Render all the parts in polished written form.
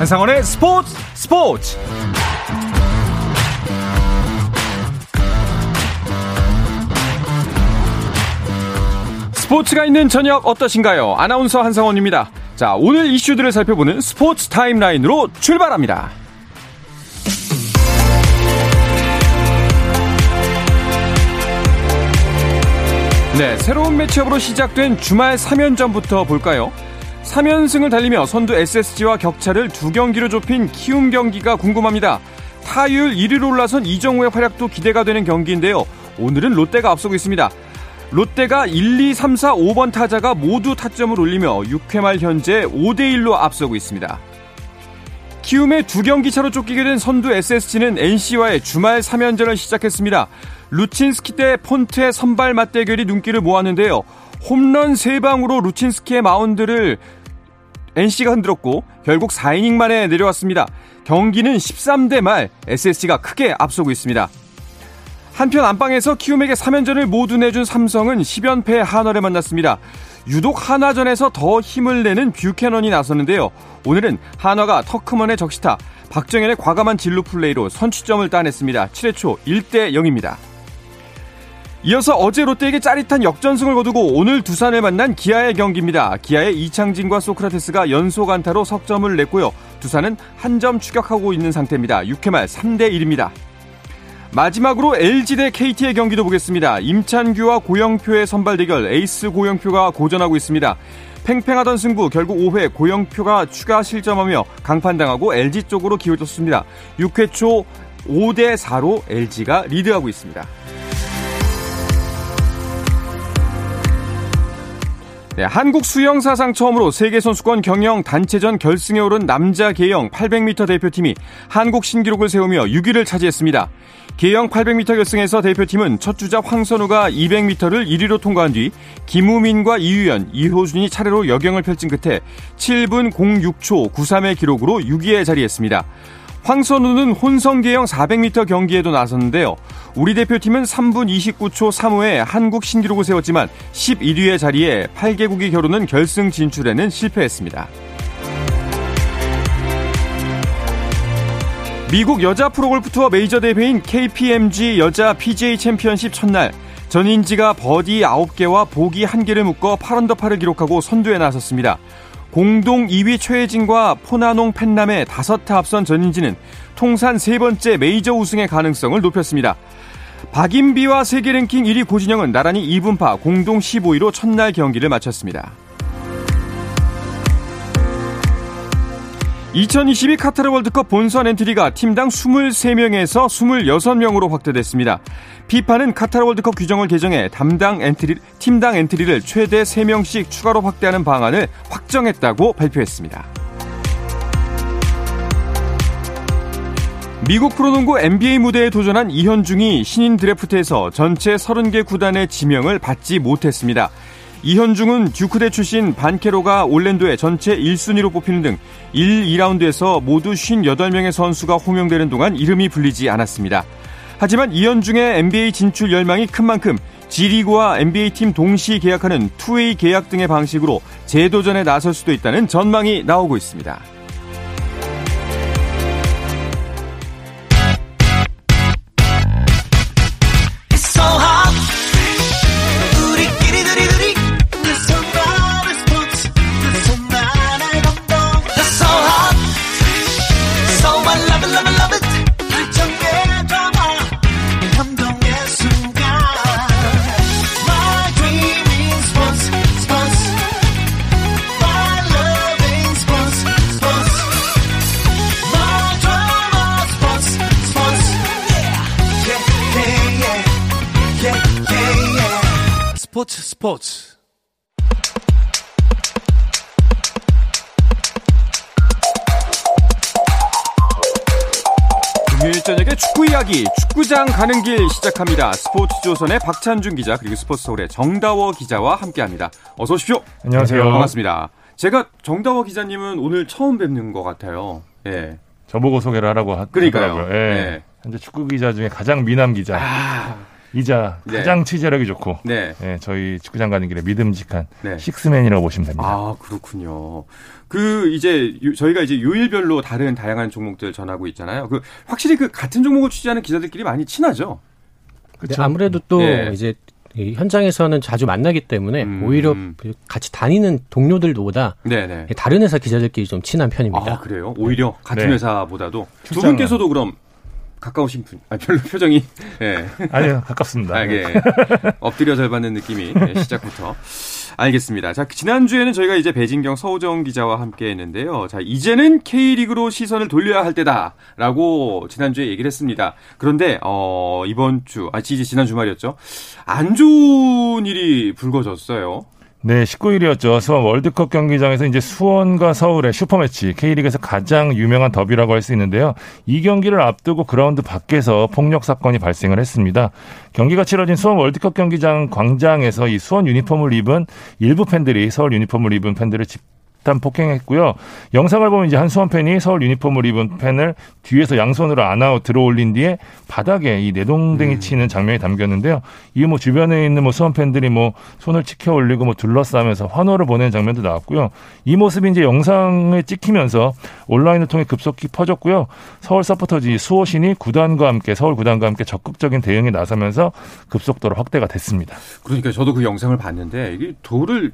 한상원의 스포츠. 스포츠가 있는 저녁 어떠신가요? 아나운서 한상원입니다. 자, 오늘 이슈들을 살펴보는 스포츠 타임라인으로 출발합니다. 네, 새로운 매치업으로 시작된 주말 3연전부터 볼까요? 3연승을 달리며 선두 SSG와 격차를 2경기로 좁힌 키움 경기가 궁금합니다. 타율 1위로 올라선 이정후의 활약도 기대가 되는 경기인데요. 오늘은 롯데가 앞서고 있습니다. 롯데가 1, 2, 3, 4, 5번 타자가 모두 타점을 올리며 6회 말 현재 5대1로 앞서고 있습니다. 키움의 2경기 차로 쫓기게 된 선두 SSG는 NC와의 주말 3연전을 시작했습니다. 루친스키 대 폰트의 선발 맞대결이 눈길을 모았는데요. 홈런 3방으로 루친스키의 마운드를 NC가 흔들었고 결국 4이닝 만에 내려왔습니다. 경기는 13대 말 SSG가 크게 앞서고 있습니다. 한편 안방에서 키움에게 3연전을 모두 내준 삼성은 10연패의 한화를 만났습니다. 유독 한화전에서 더 힘을 내는 뷰캐넌이 나섰는데요. 오늘은 한화가 터크먼의 적시타, 박정현의 과감한 진루 플레이로 선취점을 따냈습니다. 7회 초 1대0입니다. 이어서 어제 롯데에게 짜릿한 역전승을 거두고 오늘 두산을 만난 기아의 경기입니다. 기아의 이창진과 소크라테스가 연속 안타로 석점을 냈고요. 두산은 한 점 추격하고 있는 상태입니다. 6회 말 3대1입니다. 마지막으로 LG 대 KT의 경기도 보겠습니다. 임찬규와 고영표의 선발 대결, 에이스 고영표가 고전하고 있습니다. 팽팽하던 승부, 결국 5회 고영표가 추가 실점하며 강판당하고 LG 쪽으로 기울었습니다. 6회 초 5대4로 LG가 리드하고 있습니다. 네, 한국 수영 사상 처음으로 세계선수권 경영 단체전 결승에 오른 남자 계영 800m 대표팀이 한국 신기록을 세우며 6위를 차지했습니다. 계영 800m 결승에서 대표팀은 첫 주자 황선우가 200m를 1위로 통과한 뒤 김우민과 이유연, 이호준이 차례로 여경을 펼친 끝에 7분 06초 93의 기록으로 6위에 자리했습니다. 황선우는 혼성계영 400m 경기에도 나섰는데요. 우리 대표팀은 3분 29초 3후에 한국 신기록을 세웠지만 11위의 자리에 8개국이 겨루는 결승 진출에는 실패했습니다. 미국 여자 프로골프 투어 메이저 대회인 KPMG 여자 PGA 챔피언십 첫날 전인지가 버디 9개와 보기 1개를 묶어 8언더파를 기록하고 선두에 나섰습니다. 공동 2위 최혜진과 포나농 펜남의 5타 앞선 전인지는 통산 3번째 메이저 우승의 가능성을 높였습니다. 박인비와 세계 랭킹 1위 고진영은 나란히 2분파 공동 15위로 첫날 경기를 마쳤습니다. 2022 카타르 월드컵 본선 엔트리가 팀당 23명에서 26명으로 확대됐습니다. 피파는 카타르 월드컵 규정을 개정해 팀당 엔트리를 최대 3명씩 추가로 확대하는 방안을 확정했다고 발표했습니다. 미국 프로농구 NBA 무대에 도전한 이현중이 신인 드래프트에서 전체 30개 구단의 지명을 받지 못했습니다. 이현중은 듀크대 출신 반케로가 올랜도에 전체 1순위로 뽑히는 등 1, 2라운드에서 모두 58명의 선수가 호명되는 동안 이름이 불리지 않았습니다. 하지만 이현중의 NBA 진출 열망이 큰 만큼 G리그와 NBA팀 동시 계약하는 2웨이 계약 등의 방식으로 재도전에 나설 수도 있다는 전망이 나오고 있습니다. 스포츠. 금요일 저녁에 축구 이야기, 축구장 가는 길 시작합니다. 스포츠조선의 박찬준 기자 그리고 스포츠서울의 정다워 기자와 함께합니다. 어서 오십시오. 안녕하세요. 반갑습니다. 제가 정다워 기자님은 오늘 처음 뵙는 것 같아요. 예. 저보고 소개를 하라고 하더라고요. 그러니까요. 예. 예. 현재 축구 기자 중에 가장 미남 기자. 이자 가장 취재력이 좋고 네, 저희 축구장 가는 길에 믿음직한 식스맨이라고 보시면 됩니다. 아, 그렇군요. 이제 저희가 이제 요일별로 다양한 종목들 전하고 있잖아요. 확실히 같은 종목을 취재하는 기자들끼리 많이 친하죠. 그렇죠. 아무래도 또 이제 현장에서는 자주 만나기 때문에 오히려 같이 다니는 동료들보다 다른 회사 기자들끼리 좀 친한 편입니다. 아, 그래요? 오히려 같은 회사보다도 두 분께서도 그럼 가까우신 분? 아, 별로 표정이 아니요, 가깝습니다. 아, 엎드려 절받는 느낌이 시작부터. 알겠습니다. 자, 지난주에는 저희가 이제 배진경, 서우정 기자와 함께 했는데요. 자, 이제는 K리그로 시선을 돌려야 할 때다라고 지난주에 얘기를 했습니다. 그런데 이번 주, 이제 지난 주말이었죠. 안 좋은 일이 불거졌어요. 네, 19일이었죠. 수원 월드컵 경기장에서 이제 수원과 서울의 슈퍼매치, K리그에서 가장 유명한 더비라고 할 수 있는데요. 이 경기를 앞두고 그라운드 밖에서 폭력 사건이 발생을 했습니다. 경기가 치러진 수원 월드컵 경기장 광장에서 이 수원 유니폼을 입은 일부 팬들이 서울 유니폼을 입은 팬들을 집단 폭행했고요. 영상을 보면 이제 한 수원 팬이 서울 유니폼을 입은 팬을 뒤에서 양손으로 안아 들어 올린 뒤에 바닥에 이 내동댕이 치는 장면이 담겼는데요. 이게 주변에 있는 수원 팬들이 손을 치켜 올리고 둘러싸면서 환호를 보내는 장면도 나왔고요. 이 모습이 이제 영상에 찍히면서 온라인을 통해 급속히 퍼졌고요. 서울 서포터지 수호신이 서울 구단과 함께 적극적인 대응에 나서면서 급속도로 확대가 됐습니다. 그러니까 저도 그 영상을 봤는데 이게 돌을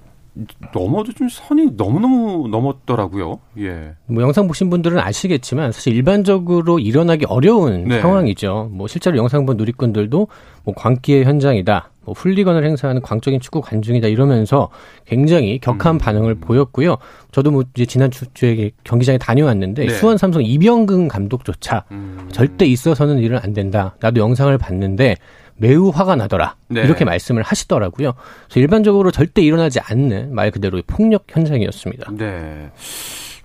넘어도 좀 선이 너무너무 넘었더라고요. 예. 영상 보신 분들은 아시겠지만 사실 일반적으로 일어나기 어려운 상황이죠. 실제로 영상 본 누리꾼들도 광기의 현장이다, 훌리건을 행사하는 광적인 축구 관중이다 이러면서 굉장히 격한 반응을 보였고요. 저도 이제 지난 주에 경기장에 다녀왔는데 수원 삼성 이병근 감독조차 절대 있어서는 일은 안 된다, 나도 영상을 봤는데 매우 화가 나더라, 이렇게 말씀을 하시더라고요. 그래서 일반적으로 절대 일어나지 않는 말 그대로의 폭력 현장이었습니다. 네,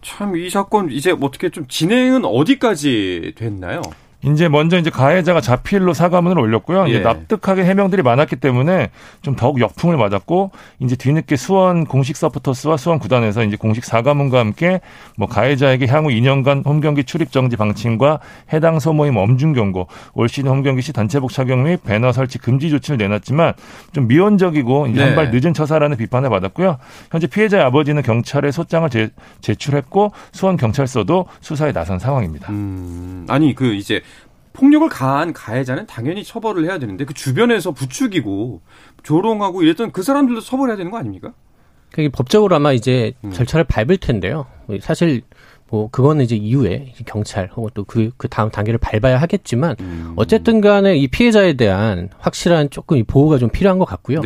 참 이 사건 이제 어떻게 좀 진행은 어디까지 됐나요? 이제 먼저 가해자가 자필로 사과문을 올렸고요. 이제 납득하게 해명들이 많았기 때문에 좀 더욱 역풍을 맞았고, 이제 뒤늦게 수원 공식 서포터스와 수원 구단에서 이제 공식 사과문과 함께 가해자에게 향후 2년간 홈경기 출입 정지 방침과 해당 소모임 엄중 경고, 올 시즌 홈경기 시 단체복 착용 및 배너 설치 금지 조치를 내놨지만 좀 미온적이고 이제 한 발 늦은 처사라는 비판을 받았고요. 현재 피해자의 아버지는 경찰에 소장을 제출했고 수원 경찰서도 수사에 나선 상황입니다. 이제 폭력을 가한 가해자는 당연히 처벌을 해야 되는데 주변에서 부추기고 조롱하고 이랬던 그 사람들도 처벌해야 되는 거 아닙니까? 그게 법적으로 아마 이제 절차를 밟을 텐데요. 사실 그거는 이제 이후에 경찰 혹은 또 그 다음 단계를 밟아야 하겠지만 어쨌든 간에 이 피해자에 대한 확실한 조금 보호가 좀 필요한 것 같고요.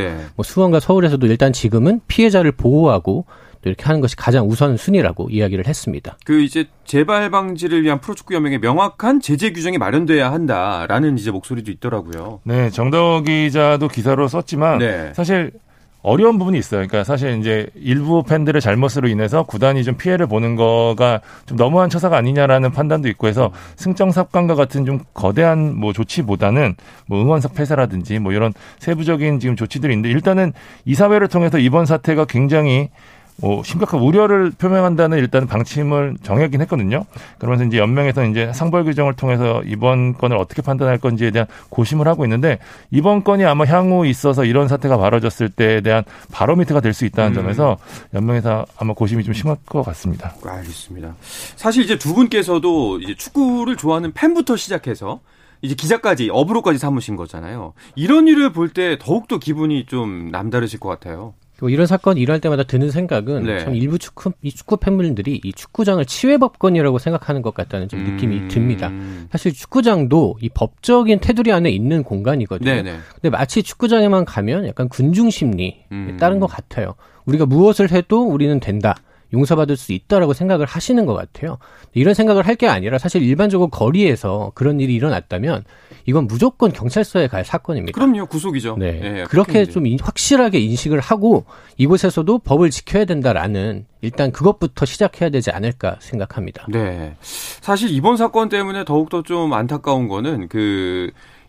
수원과 서울에서도 일단 지금은 피해자를 보호하고 이렇게 하는 것이 가장 우선순위라고 이야기를 했습니다. 이제 재발 방지를 위한 프로축구연맹의 명확한 제재 규정이 마련돼야 한다라는 이제 목소리도 있더라고요. 네, 정다워 기자도 기사로 썼지만 사실 어려운 부분이 있어요. 그러니까 사실 이제 일부 팬들의 잘못으로 인해서 구단이 좀 피해를 보는 거가 좀 너무한 처사가 아니냐라는 판단도 있고 해서 승정 삽관과 같은 좀 거대한 조치보다는 응원석 폐쇄라든지 이런 세부적인 지금 조치들이 있는데, 일단은 이 사회를 통해서 이번 사태가 굉장히 심각한 우려를 표명한다는 일단 방침을 정하긴 했거든요. 그러면서 이제 연맹에서 이제 상벌 규정을 통해서 이번 건을 어떻게 판단할 건지에 대한 고심을 하고 있는데, 이번 건이 아마 향후 있어서 이런 사태가 벌어졌을 때에 대한 바로미터가 될 수 있다는 점에서 연맹에서 아마 고심이 좀 심할 것 같습니다. 알겠습니다. 사실 이제 두 분께서도 이제 축구를 좋아하는 팬부터 시작해서 이제 기자까지 업으로까지 삼으신 거잖아요. 이런 일을 볼 때 더욱더 기분이 좀 남다르실 것 같아요. 이런 사건이 일어날 때마다 드는 생각은 참 일부 축구 팬분들이 이 축구장을 치외법권이라고 생각하는 것 같다는 좀 느낌이 듭니다. 사실 축구장도 이 법적인 테두리 안에 있는 공간이거든요. 근데 마치 축구장에만 가면 약간 군중심리 따른 것 같아요. 우리가 무엇을 해도 우리는 된다, 용서받을 수 있다라고 생각을 하시는 것 같아요. 이런 생각을 할 게 아니라 사실 일반적으로 거리에서 그런 일이 일어났다면 이건 무조건 경찰서에 갈 사건입니다. 그럼요, 구속이죠. 그렇게 좀 확실하게 인식을 하고 이곳에서도 법을 지켜야 된다라는, 일단 그것부터 시작해야 되지 않을까 생각합니다. 사실 이번 사건 때문에 더욱더 좀 안타까운 거는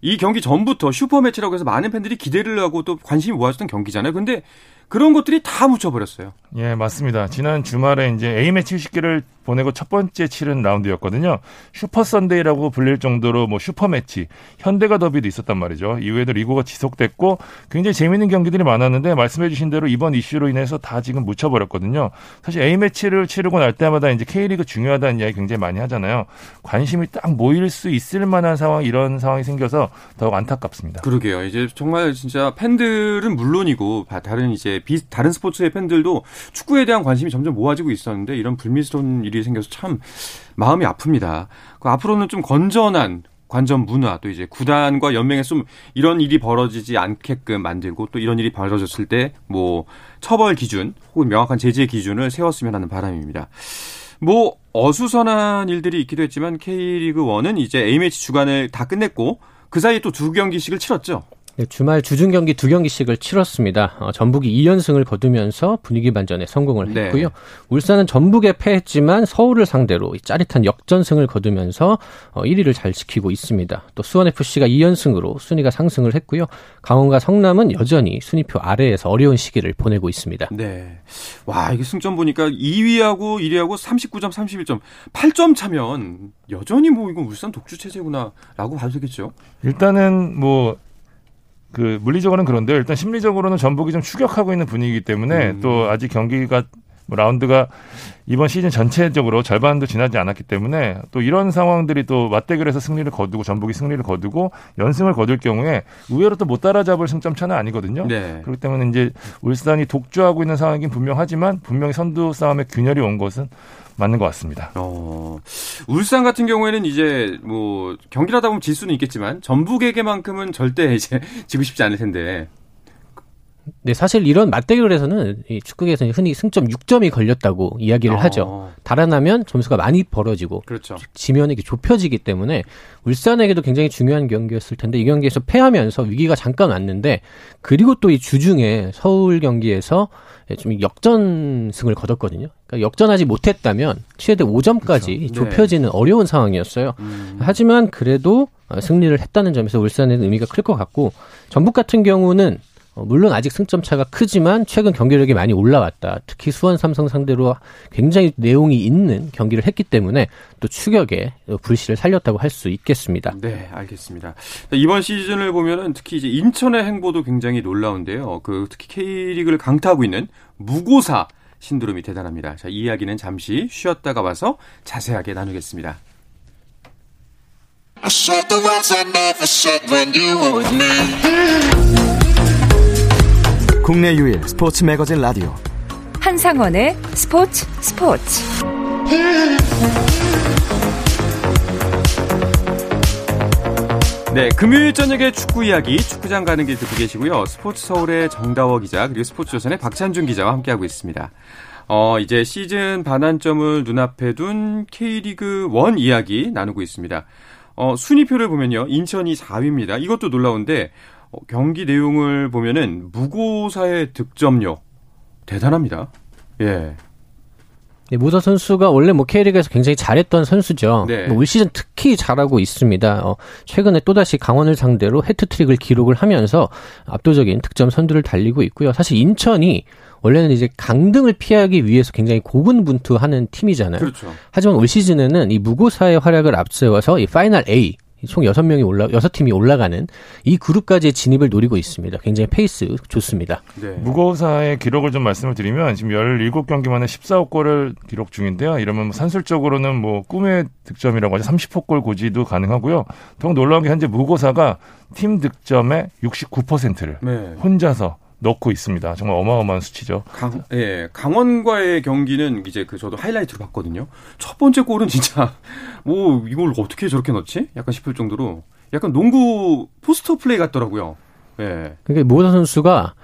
이 경기 전부터 슈퍼매치라고 해서 많은 팬들이 기대를 하고 또 관심이 모아졌던 경기잖아요. 근데 그런 것들이 다 묻혀버렸어요. 예, 맞습니다. 지난 주말에 이제 A매치 휴식기를 보내고 첫 번째 치른 라운드였거든요. 슈퍼선데이라고 불릴 정도로 뭐 슈퍼매치, 현대가 더비도 있었단 말이죠. 이후에도 리그가 지속됐고 굉장히 재미있는 경기들이 많았는데 말씀해 주신 대로 이번 이슈로 인해서 다 지금 묻혀버렸거든요. 사실 A매치를 치르고 날 때마다 이제 K리그 중요하다는 이야기 굉장히 많이 하잖아요. 관심이 딱 모일 수 있을 만한 상황, 이런 상황이 생겨서 더욱 안타깝습니다. 그러게요. 이제 정말 진짜 팬들은 물론이고 다른 이제 다른 스포츠의 팬들도 축구에 대한 관심이 점점 모아지고 있었는데 이런 불미스러운 일이 생겨서 참 마음이 아픕니다. 그 앞으로는 좀 건전한 관전 문화, 또 이제 구단과 연맹에 좀 이런 일이 벌어지지 않게끔 만들고 또 이런 일이 벌어졌을 때 뭐 처벌 기준 혹은 명확한 제재 기준을 세웠으면 하는 바람입니다. 뭐 어수선한 일들이 있기도 했지만 K리그1은 이제 A매치 주간을 다 끝냈고 그 사이에 또 두 경기씩을 치렀죠. 네, 주말 주중 경기 두 경기씩을 치렀습니다. 전북이 2연승을 거두면서 분위기 반전에 성공을 했고요. 네. 울산은 전북에 패했지만 서울을 상대로 짜릿한 역전승을 거두면서 1위를 잘 지키고 있습니다. 또 수원FC가 2연승으로 순위가 상승을 했고요. 강원과 성남은 여전히 순위표 아래에서 어려운 시기를 보내고 있습니다. 네. 와, 이게 승점 보니까 2위하고 1위하고 39점, 31점, 8점 차면 여전히 뭐 이건 울산 독주 체제구나라고 봐도 되겠죠. 일단은 뭐 그 물리적으로는 그런데 일단 심리적으로는 전북이 좀 추격하고 있는 분위기이기 때문에 또 아직 경기가 라운드가 이번 시즌 전체적으로 절반도 지나지 않았기 때문에 또 이런 상황들이 또 맞대결에서 승리를 거두고 전북이 승리를 거두고 연승을 거둘 경우에 의외로 또 못 따라잡을 승점 차는 아니거든요. 네. 그렇기 때문에 이제 울산이 독주하고 있는 상황이긴 분명하지만 분명히 선두 싸움에 균열이 온 것은 맞는 것 같습니다. 울산 같은 경우에는 이제 뭐 경기를 하다 보면 질 수는 있겠지만 전북에게만큼은 절대 이제 지고 싶지 않을 텐데. 네, 사실 이런 맞대결에서는 이 축구계에서는 흔히 승점 6점이 걸렸다고 이야기를 하죠. 달아나면 점수가 많이 벌어지고, 그렇죠. 지면 이게 좁혀지기 때문에 울산에게도 굉장히 중요한 경기였을 텐데 이 경기에서 패하면서 위기가 잠깐 왔는데, 그리고 또 이 주중에 서울 경기에서 좀 역전승을 거뒀거든요. 그러니까 역전하지 못했다면 최대 5점까지 그렇죠. 좁혀지는 네. 어려운 상황이었어요. 하지만 그래도 승리를 했다는 점에서 울산에는 의미가 클 것 같고, 전북 같은 경우는 물론 아직 승점 차가 크지만 최근 경기력이 많이 올라왔다. 특히 수원 삼성 상대로 굉장히 내용이 있는 경기를 했기 때문에 또 추격에 불씨를 살렸다고 할 수 있겠습니다. 네, 알겠습니다. 이번 시즌을 보면은 특히 이제 인천의 행보도 굉장히 놀라운데요. 그 특히 K리그를 강타하고 있는 무고사 신드롬이 대단합니다. 자, 이 이야기는 잠시 쉬었다가 와서 자세하게 나누겠습니다. I said the words I never said when you were with me. 국내 유일 스포츠 매거진 라디오 한상원의 스포츠 네, 금요일 저녁에 축구 이야기, 축구장 가는 길 듣고 계시고요. 스포츠 서울의 정다워 기자, 그리고 스포츠조선의 박찬준 기자와 함께하고 있습니다. 이제 시즌 반환점을 눈앞에 둔 K리그1 이야기 나누고 있습니다. 순위표를 보면요, 인천이 4위입니다. 이것도 놀라운데 경기 내용을 보면은 무고사의 득점력 대단합니다. 예. 네, 무고사 선수가 원래 뭐 K리그에서 굉장히 잘했던 선수죠. 네. 올 시즌 특히 잘하고 있습니다. 최근에 또다시 강원을 상대로 해트트릭을 기록을 하면서 압도적인 득점 선두를 달리고 있고요. 사실 인천이 원래는 이제 강등을 피하기 위해서 굉장히 고군분투하는 팀이잖아요. 그렇죠. 하지만 올 시즌에는 이 무고사의 활약을 앞세워서 이 파이널 A 총 6팀이 올라가는 이 그룹까지의 진입을 노리고 있습니다. 굉장히 페이스 좋습니다. 네. 무고사의 기록을 좀 말씀을 드리면 지금 17경기 만에 14호 골을 기록 중인데요. 이러면 산술적으로는 뭐 꿈의 득점이라고 하죠. 30호 골 고지도 가능하고요. 더욱 놀라운 게 현재 무고사가 팀 득점의 69%를 네. 혼자서 넣고 있습니다. 정말 어마어마한 수치죠. 강원과의 경기는 이제 저도 하이라이트로 봤거든요. 첫 번째 골은 진짜 이걸 어떻게 저렇게 넣지? 약간 싶을 정도로 약간 농구 포스터 플레이 같더라고요. 예. 그러니까 모사 선수가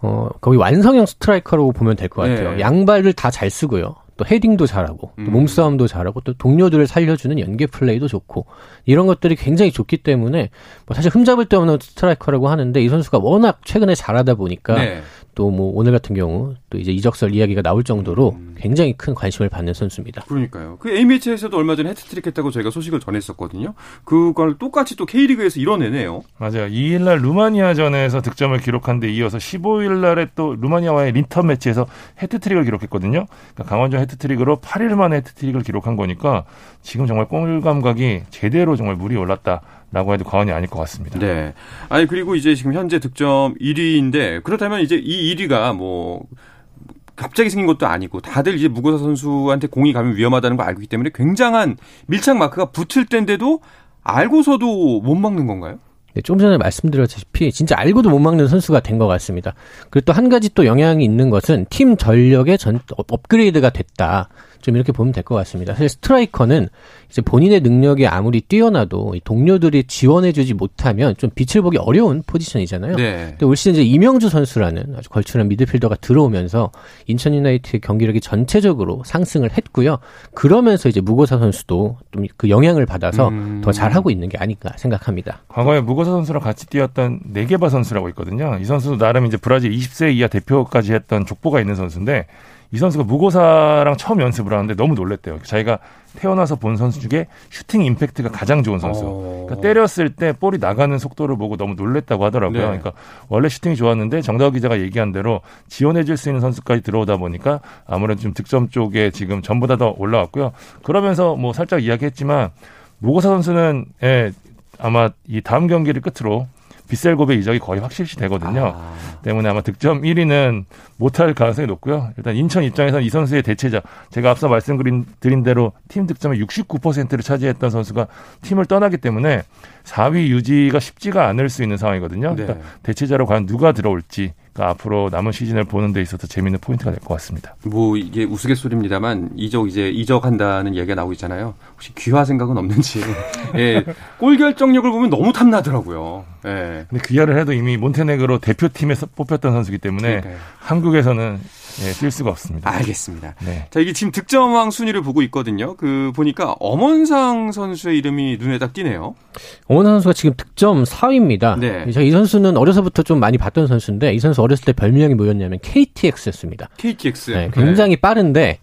거의 완성형 스트라이커라고 보면 될 것 같아요. 예. 양발을 다 잘 쓰고요. 또 헤딩도 잘하고 또 몸싸움도 잘하고 또 동료들을 살려주는 연계 플레이도 좋고 이런 것들이 굉장히 좋기 때문에 사실 흠잡을 데 없는 스트라이커라고 하는데 이 선수가 워낙 최근에 잘하다 보니까 네. 또 오늘 같은 경우 또 이제 이적설 이야기가 나올 정도로 굉장히 큰 관심을 받는 선수입니다. 그러니까요. 그 A매치에서도 얼마 전에 해트트릭 했다고 저희가 소식을 전했었거든요. 그걸 똑같이 또 K리그에서 이뤄내네요. 맞아요. 2일 날 루마니아전에서 득점을 기록한 데 이어서 15일 날에 또 루마니아와의 린턴 매치에서 해트트릭을 기록했거든요. 그러니까 강원전 헤트트릭으로 8일 만에 헤트트릭을 기록한 거니까 지금 정말 골 감각이 제대로 정말 물이 올랐다라고 해도 과언이 아닐 것 같습니다. 네. 아니 그리고 이제 지금 현재 득점 1위인데 그렇다면 이제 이 1위가 뭐 갑자기 생긴 것도 아니고 다들 이제 무고사 선수한테 공이 가면 위험하다는 거 알기 때문에 굉장한 밀착 마크가 붙을 때인데도 알고서도 못 막는 건가요? 네, 조금 전에 말씀드렸다시피 진짜 알고도 못 막는 선수가 된 것 같습니다. 그리고 또 한 가지 또 영향이 있는 것은 팀 전력의 업그레이드가 됐다. 좀 이렇게 보면 될 것 같습니다. 사실 스트라이커는 이제 본인의 능력이 아무리 뛰어나도 동료들이 지원해주지 못하면 좀 빛을 보기 어려운 포지션이잖아요. 네. 근데 올 시즌 이제 이명주 선수라는 아주 걸출한 미드필더가 들어오면서 인천 유나이티드의 경기력이 전체적으로 상승을 했고요. 그러면서 이제 무고사 선수도 좀 그 영향을 받아서 더 잘하고 있는 게 아닐까 생각합니다. 과거에 무고사 선수랑 같이 뛰었던 네게바 선수라고 있거든요. 이 선수도 나름 이제 브라질 20세 이하 대표까지 했던 족보가 있는 선수인데 이 선수가 무고사랑 처음 연습을 하는데 너무 놀랬대요. 자기가 태어나서 본 선수 중에 슈팅 임팩트가 가장 좋은 선수. 그러니까 때렸을 때 볼이 나가는 속도를 보고 너무 놀랬다고 하더라고요. 네. 그러니까 원래 슈팅이 좋았는데 정다워 기자가 얘기한 대로 지원해줄 수 있는 선수까지 들어오다 보니까 아무래도 좀 득점 쪽에 지금 전보다 더 올라왔고요. 그러면서 뭐 살짝 이야기했지만 무고사 선수는 예, 아마 이 다음 경기를 끝으로 빗셀곱의 이적이 거의 확실시 되거든요. 때문에 아마 득점 1위는 못할 가능성이 높고요. 일단 인천 입장에서는 이 선수의 대체자, 제가 앞서 말씀드린 대로 팀 득점의 69%를 차지했던 선수가 팀을 떠나기 때문에 4위 유지가 쉽지가 않을 수 있는 상황이거든요. 네. 그러니까 대체자로 과연 누가 들어올지 앞으로 남은 시즌을 보는 데 있어서 재미있는 포인트가 될 것 같습니다. 뭐 이게 우스갯소리입니다만 이적한다는 얘기가 나오고 있잖아요. 혹시 귀화 생각은 없는지. 예, 골 결정력을 보면 너무 탐나더라고요. 예. 근데 귀화를 해도 이미 몬테네그로 대표팀에서 뽑혔던 선수이기 때문에 그러니까요. 한국에서는 예, 뛸 수가 없습니다. 알겠습니다. 네. 자 이게 지금 득점왕 순위를 보고 있거든요. 그 보니까 엄원상 선수의 이름이 눈에 딱 띄네요. 엄원상 선수가 지금 득점 4위입니다. 네. 자, 이 선수는 어려서부터 좀 많이 봤던 선수인데 이 선수 어렸을 때 별명이 뭐였냐면 KTX였습니다. KTX. 네, 굉장히 네. 빠른데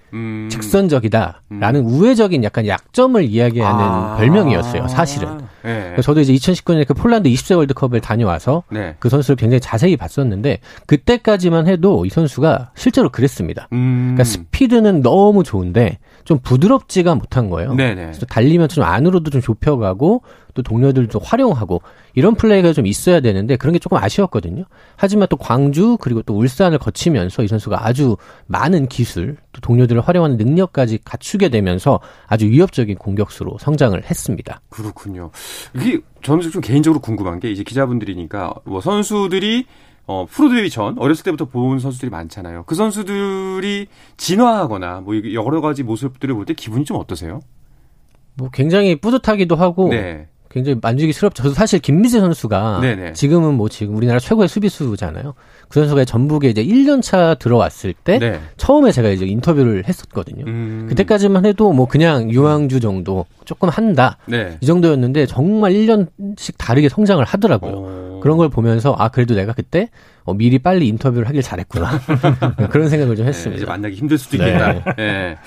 직선적이다라는 우회적인 약간 약점을 이야기하는 별명이었어요. 사실은. 네. 저도 이제 2019년에 그 폴란드 20세 월드컵을 다녀와서 네. 그 선수를 굉장히 자세히 봤었는데 그때까지만 해도 이 선수가 실제로 그랬습니다. 그러니까 스피드는 너무 좋은데 좀 부드럽지가 못한 거예요. 그래서 달리면 좀 안으로도 좀 좁혀가고 또 동료들도 활용하고 이런 플레이가 좀 있어야 되는데 그런 게 조금 아쉬웠거든요. 하지만 또 광주 그리고 또 울산을 거치면서 이 선수가 아주 많은 기술 또 동료들을 활용하는 능력까지 갖추게 되면서 아주 위협적인 공격수로 성장을 했습니다. 그렇군요. 이게 저는 좀 개인적으로 궁금한 게 이제 기자분들이니까 뭐 선수들이 프로 데뷔 전 어렸을 때부터 본 선수들이 많잖아요. 그 선수들이 진화하거나 뭐 여러 가지 모습들을 볼 때 기분이 좀 어떠세요? 뭐 굉장히 뿌듯하기도 하고 네. 굉장히 만족스럽죠. 저도 사실 김민재 선수가 네네. 지금은 뭐 지금 우리나라 최고의 수비수잖아요. 그 선수가 전북에 이제 1년 차 들어왔을 때 네. 처음에 제가 이제 인터뷰를 했었거든요. 그때까지만 해도 뭐 그냥 유망주 정도 조금 한다. 네. 이 정도였는데 정말 1년씩 다르게 성장을 하더라고요. 그런 걸 보면서 아 그래도 내가 그때 미리 빨리 인터뷰를 하길 잘했구나. 그런 생각을 좀 했습니다. 네, 이제 만나기 힘들 수도 있겠다. 네. 네.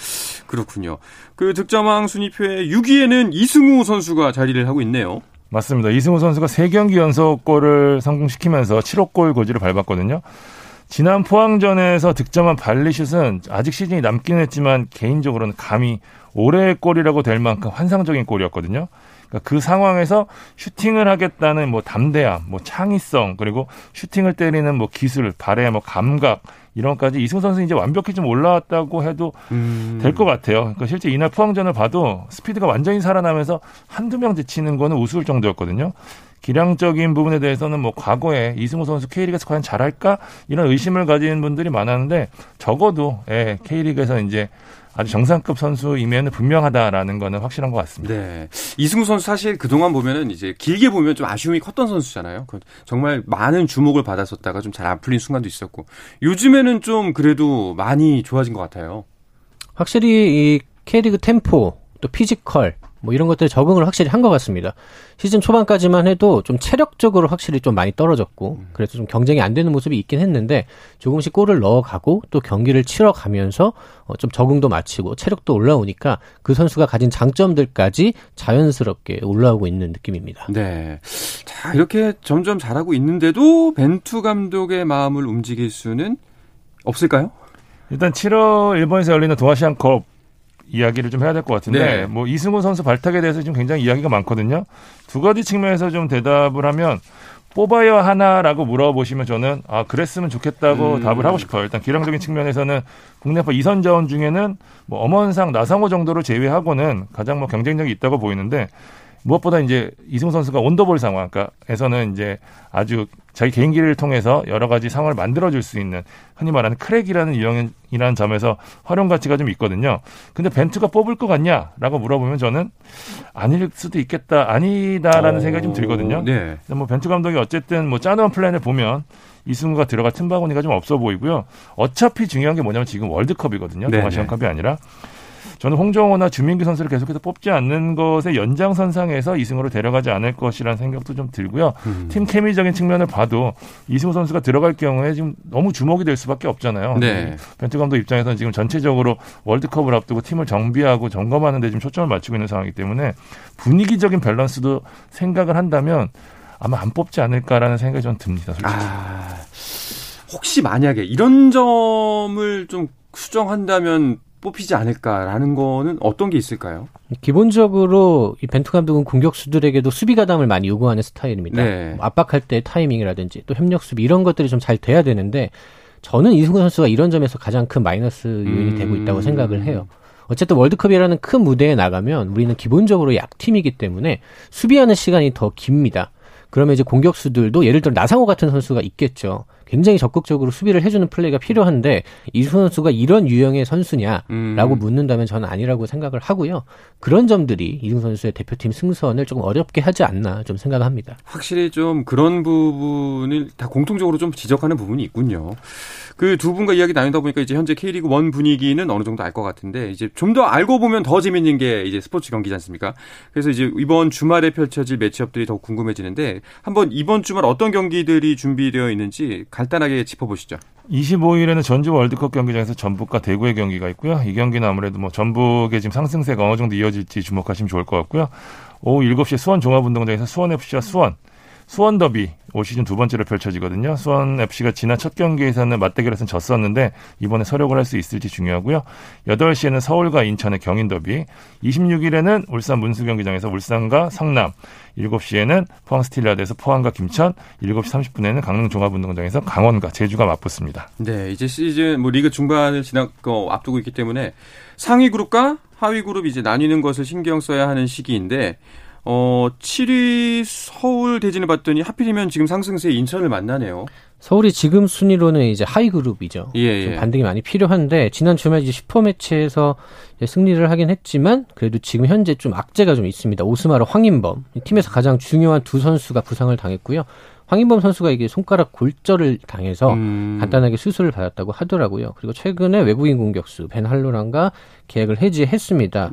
그렇군요. 그 득점왕 순위표에 6위에는 이승우 선수가 자리를 하고 있네요. 맞습니다. 이승우 선수가 3경기 연속 골을 성공시키면서 7호 골 고지를 밟았거든요. 지난 포항전에서 득점한 발리슛은 아직 시즌이 남긴 했지만 개인적으로는 감히 올해의 골이라고 될 만큼 환상적인 골이었거든요. 그 상황에서 슈팅을 하겠다는 뭐 담대함, 뭐 창의성, 그리고 슈팅을 때리는 뭐 기술, 발의 뭐 감각 이런까지 이승우 선수 이제 완벽히 좀 올라왔다고 해도 될 것 같아요. 그러니까 실제 이날 포항전을 봐도 스피드가 완전히 살아나면서 한두 명 제치는 거는 우스울 정도였거든요. 기량적인 부분에 대해서는 뭐 과거에 이승우 선수 K리그에서 과연 잘할까 이런 의심을 가진 분들이 많았는데 적어도 예, K리그에서 이제 아주 정상급 선수이면 분명하다라는 거는 확실한 것 같습니다. 네. 이승우 선수 사실 그동안 보면은 이제 길게 보면 좀 아쉬움이 컸던 선수잖아요. 정말 많은 주목을 받았었다가 좀 잘 안 풀린 순간도 있었고 요즘에는 좀 그래도 많이 좋아진 것 같아요. 확실히 이 K리그 템포 또 피지컬 뭐 이런 것들 적응을 확실히 한 것 같습니다. 시즌 초반까지만 해도 좀 체력적으로 확실히 좀 많이 떨어졌고 그래서 좀 경쟁이 안 되는 모습이 있긴 했는데 조금씩 골을 넣어가고 또 경기를 치러가면서 좀 적응도 마치고 체력도 올라오니까 그 선수가 가진 장점들까지 자연스럽게 올라오고 있는 느낌입니다. 네, 자 이렇게 점점 잘하고 있는데도 벤투 감독의 마음을 움직일 수는 없을까요? 일단 7월 일본에서 열리는 동아시안컵 이야기를 좀 해야 될 것 같은데, 네. 뭐 이승우 선수 발탁에 대해서 지금 굉장히 이야기가 많거든요. 두 가지 측면에서 좀 대답을 하면, 뽑아야 하나라고 물어보시면 저는 아 그랬으면 좋겠다고 답을 하고 싶어요. 일단 기량적인 측면에서는 국내파 이선 자원 중에는 뭐 엄원상, 나상호 정도를 제외하고는 가장 뭐 경쟁력이 있다고 보이는데, 무엇보다 이제 이승우 선수가 온더볼 상황, 그러니까에서는 이제 아주 자기 개인기를 통해서 여러 가지 상황을 만들어줄 수 있는 흔히 말하는 크랙이라는 유형이라는 점에서 활용 가치가 좀 있거든요. 근데 벤투가 뽑을 것 같냐라고 물어보면 저는 아닐 수도 있겠다, 아니다라는 생각이 좀 들거든요. 네. 뭐 벤투 감독이 어쨌든 뭐 짜놓은 플랜을 보면 이승우가 들어갈 틈바구니가 좀 없어 보이고요. 어차피 중요한 게 뭐냐면 지금 월드컵이거든요. 네, 동아시안컵이 네. 아니라. 저는 홍정호나 주민규 선수를 계속해서 뽑지 않는 것의 연장선상에서 이승우로 데려가지 않을 것이라는 생각도 좀 들고요. 팀 케미적인 측면을 봐도 이승우 선수가 들어갈 경우에 지금 너무 주목이 될 수밖에 없잖아요. 네. 벤투 감독 입장에서는 지금 전체적으로 월드컵을 앞두고 팀을 정비하고 점검하는 데 지금 초점을 맞추고 있는 상황이기 때문에 분위기적인 밸런스도 생각을 한다면 아마 안 뽑지 않을까라는 생각이 좀 듭니다. 솔직히. 아, 혹시 만약에 이런 점을 좀 수정한다면 뽑히지 않을까라는 거는 어떤 게 있을까요? 기본적으로 이 벤투 감독은 공격수들에게도 수비 가담을 많이 요구하는 스타일입니다. 네. 압박할 때 타이밍이라든지 또 협력 수비 이런 것들이 좀 잘 돼야 되는데 저는 이승우 선수가 이런 점에서 가장 큰 마이너스 요인이 되고 있다고 생각을 해요. 어쨌든 월드컵이라는 큰 무대에 나가면 우리는 기본적으로 약팀이기 때문에 수비하는 시간이 더 깁니다. 그러면 이제 공격수들도 예를 들어 나상호 같은 선수가 있겠죠. 굉장히 적극적으로 수비를 해주는 플레이가 필요한데 이 선수가 이런 유형의 선수냐라고 묻는다면 저는 아니라고 생각을 하고요. 그런 점들이 이승우 선수의 대표팀 승선을 조금 어렵게 하지 않나 좀 생각합니다. 확실히 좀 그런 부분을 다 공통적으로 좀 지적하는 부분이 있군요. 그 두 분과 이야기 나누다 보니까 이제 현재 K리그 1 분위기는 어느 정도 알 것 같은데 이제 좀 더 알고 보면 더 재밌는 게 이제 스포츠 경기지 않습니까? 그래서 이제 이번 주말에 펼쳐질 매치업들이 더 궁금해지는데 한번 이번 주말 어떤 경기들이 준비되어 있는지 간단하게 짚어보시죠. 25일에는 전주 월드컵 경기장에서 전북과 대구의 경기가 있고요. 이 경기는 아무래도 뭐 전북의 지금 상승세가 어느 정도 이어질지 주목하시면 좋을 것 같고요. 오후 7시에 수원 종합운동장에서 수원FC와 수원 더비 올 시즌 두 번째로 펼쳐지거든요. 수원FC가 지난 첫 경기에서는 맞대결에서는 졌었는데 이번에 서력을 할 수 있을지 중요하고요. 8시에는 서울과 인천의 경인 더비, 26일에는 울산 문수경기장에서 울산과 성남, 7시에는 포항 스틸라드에서 포항과 김천, 7시 30분에는 강릉 종합운동장에서 강원과 제주가 맞붙습니다. 네, 이제 시즌 뭐 리그 중반을 앞두고 있기 때문에 상위 그룹과 하위 그룹 이제 나뉘는 것을 신경 써야 하는 시기인데 7위 서울 대진을 봤더니 하필이면 지금 상승세 인천을 만나네요. 서울이 지금 순위로는 이제 하위 그룹이죠. 예, 좀 반등이 많이 필요한데 지난 주말 이제 슈퍼매치에서 승리를 하긴 했지만 그래도 지금 현재 좀 악재가 좀 있습니다. 오스마르, 황인범 팀에서 가장 중요한 두 선수가 부상을 당했고요. 황인범 선수가 이게 손가락 골절을 당해서 간단하게 수술을 받았다고 하더라고요. 그리고 최근에 외국인 공격수 벤 할로랑과 계약을 해지했습니다.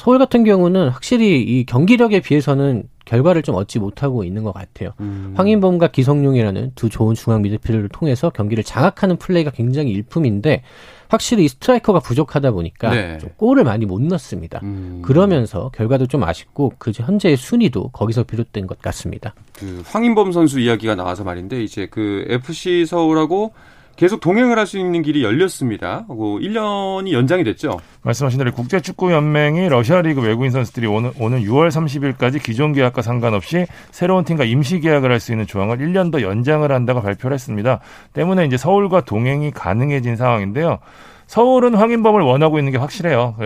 서울 같은 경우는 확실히 이 경기력에 비해서는 결과를 좀 얻지 못하고 있는 것 같아요. 황인범과 기성용이라는 두 좋은 중앙 미드필더를 통해서 경기를 장악하는 플레이가 굉장히 일품인데 확실히 스트라이커가 부족하다 보니까 네. 좀 골을 많이 못 넣습니다. 그러면서 결과도 좀 아쉽고 그 현재의 순위도 거기서 비롯된 것 같습니다. 그 황인범 선수 이야기가 나와서 말인데 이제 그 FC 서울하고 계속 동행을 할 수 있는 길이 열렸습니다. 1년이 연장이 됐죠. 말씀하신 대로 국제축구연맹이 러시아 리그 외국인 선수들이 오는 6월 30일까지 기존 계약과 상관없이 새로운 팀과 임시 계약을 할 수 있는 조항을 1년 더 연장을 한다고 발표를 했습니다. 때문에 이제 서울과 동행이 가능해진 상황인데요. 서울은 황인범을 원하고 있는 게 확실해요.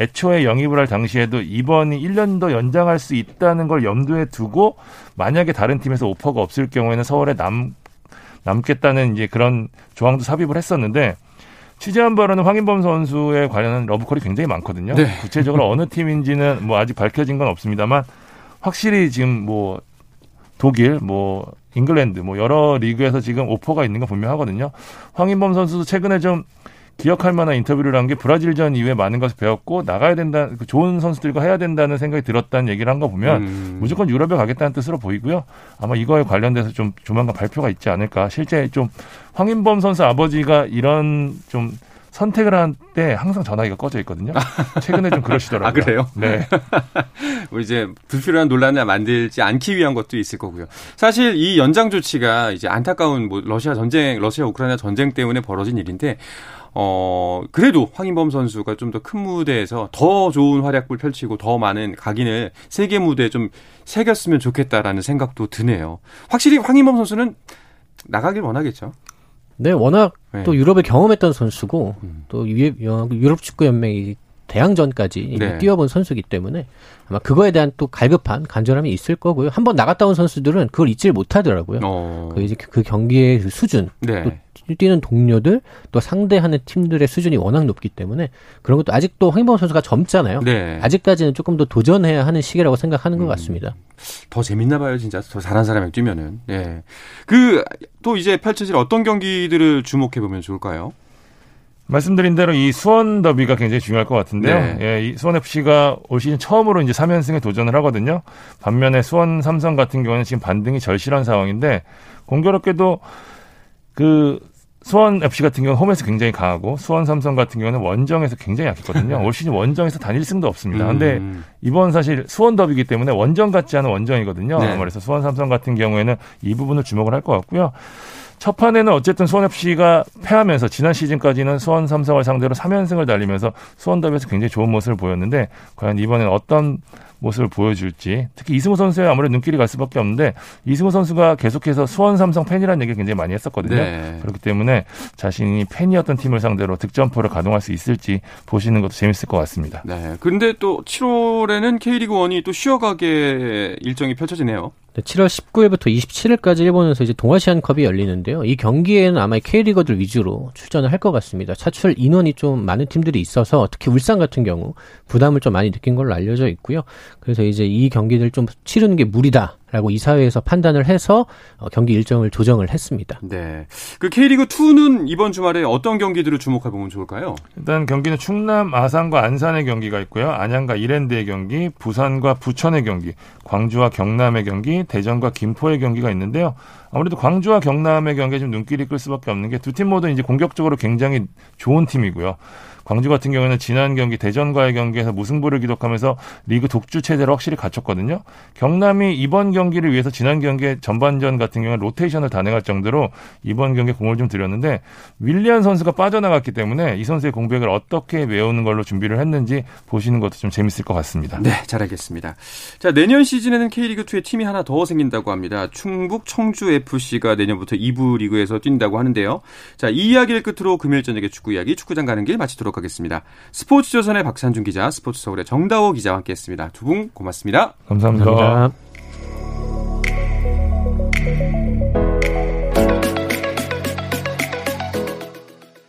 애초에 영입을 할 당시에도 이번이 1년 더 연장할 수 있다는 걸 염두에 두고 만약에 다른 팀에서 오퍼가 없을 경우에는 서울에 남겠다는 이제 그런 조항도 삽입을 했었는데 취재한 바로는 황인범 선수에 관련한 러브콜이 굉장히 많거든요. 네. 구체적으로 어느 팀인지는 뭐 아직 밝혀진 건 없습니다만 확실히 지금 뭐 독일, 뭐 잉글랜드, 뭐 여러 리그에서 지금 오퍼가 있는 건 분명하거든요. 황인범 선수도 최근에 좀 기억할 만한 인터뷰를 한 게 브라질전 이후에 많은 것을 배웠고 나가야 된다, 좋은 선수들과 해야 된다는 생각이 들었다는 얘기를 한 거 보면 무조건 유럽에 가겠다는 뜻으로 보이고요. 아마 이거에 관련돼서 좀 조만간 발표가 있지 않을까. 실제 좀 황인범 선수 아버지가 이런 좀 선택을 할 때 항상 전화기가 꺼져 있거든요. 최근에 좀 그러시더라고요. 아, 그래요? 네. 뭐 이제 불필요한 논란을 만들지 않기 위한 것도 있을 거고요. 사실 이 연장 조치가 이제 안타까운 뭐 러시아 우크라이나 전쟁 때문에 벌어진 일인데, 그래도 황인범 선수가 좀 더 큰 무대에서 더 좋은 활약을 펼치고 더 많은 각인을 세계 무대에 좀 새겼으면 좋겠다라는 생각도 드네요. 확실히 황인범 선수는 나가길 원하겠죠. 네, 워낙 또 유럽에 경험했던 선수고 또 유럽 축구 연맹이 대항전까지 뛰어본 선수이기 때문에 아마 그거에 대한 또 갈급한 간절함이 있을 거고요. 한번 나갔다 온 선수들은 그걸 잊질 못하더라고요. 그 경기의 수준, 또 뛰는 동료들, 또 상대하는 팀들의 수준이 워낙 높기 때문에 그런 것도 아직도 황인범 선수가 젊잖아요. 네. 아직까지는 조금 더 도전해야 하는 시기라고 생각하는 것 같습니다. 더 재밌나 봐요, 진짜. 더 잘한 사람이 뛰면은. 예. 또 이제 펼쳐질 어떤 경기들을 주목해 보면 좋을까요? 말씀드린 대로 이 수원 더비가 굉장히 중요할 것 같은데요. 네. 예, 이 수원FC가 올 시즌 처음으로 이제 3연승에 도전을 하거든요. 반면에 수원 삼성 같은 경우는 지금 반등이 절실한 상황인데, 공교롭게도 수원FC 같은 경우는 홈에서 굉장히 강하고 수원 삼성 같은 경우는 원정에서 굉장히 약했거든요. 올 시즌 원정에서 단 1승도 없습니다. 근데 이번 사실 수원 더비이기 때문에 원정 같지 않은 원정이거든요. 네. 그래서 수원 삼성 같은 경우에는 이 부분을 주목을 할 것 같고요. 첫 판에는 어쨌든 수원FC가 패하면서 지난 시즌까지는 수원 삼성을 상대로 3연승을 달리면서 수원 더비에서 굉장히 좋은 모습을 보였는데, 과연 이번에는 어떤 모습을 보여줄지, 특히 이승우 선수에 아무래도 눈길이 갈 수밖에 없는데, 이승우 선수가 계속해서 수원 삼성 팬이라는 얘기를 굉장히 많이 했었거든요. 네. 그렇기 때문에 자신이 팬이었던 팀을 상대로 득점포를 가동할 수 있을지 보시는 것도 재밌을 것 같습니다. 네. 근데 또 7월에는 K리그1이 또 쉬어가게 일정이 펼쳐지네요. 7월 19일부터 27일까지 일본에서 이제 동아시안컵이 열리는데요. 이 경기에는 아마 K리거들 위주로 출전을 할 것 같습니다. 차출 인원이 좀 많은 팀들이 있어서 특히 울산 같은 경우 부담을 좀 많이 느낀 걸로 알려져 있고요. 그래서 이제 이 경기들 좀 치르는 게 무리다라고 이사회에서 판단을 해서 경기 일정을 조정을 했습니다. 네. K리그2는 이번 주말에 어떤 경기들을 주목해보면 좋을까요? 일단 경기는 충남, 아산과 안산의 경기가 있고요. 안양과 이랜드의 경기, 부산과 부천의 경기, 광주와 경남의 경기, 대전과 김포의 경기가 있는데요. 아무래도 광주와 경남의 경기에 좀 눈길이 끌 수밖에 없는 게 두 팀 모두 이제 공격적으로 굉장히 좋은 팀이고요. 광주 같은 경우에는 지난 경기 대전과의 경기에서 무승부를 기록하면서 리그 독주 체제를 확실히 갖췄거든요. 경남이 이번 경기를 위해서 지난 경기의 전반전 같은 경우는 로테이션을 단행할 정도로 이번 경기에 공을 좀 들였는데, 윌리안 선수가 빠져나갔기 때문에 이 선수의 공백을 어떻게 메우는 걸로 준비를 했는지 보시는 것도 좀 재밌을 것 같습니다. 네, 잘 알겠습니다. 자, 내년 시즌에는 K리그2의 팀이 하나 더 생긴다고 합니다. 충북 청주FC가 내년부터 2부 리그에서 뛴다고 하는데요. 자, 이 이야기를 끝으로 금요일 저녁에 축구 이야기, 축구장 가는 길 마치도록 하겠습니다. 스포츠조선의 박찬준 기자, 스포츠서울의 정다워 기자와 함께했습니다. 두 분 고맙습니다. 감사합니다. 감사합니다.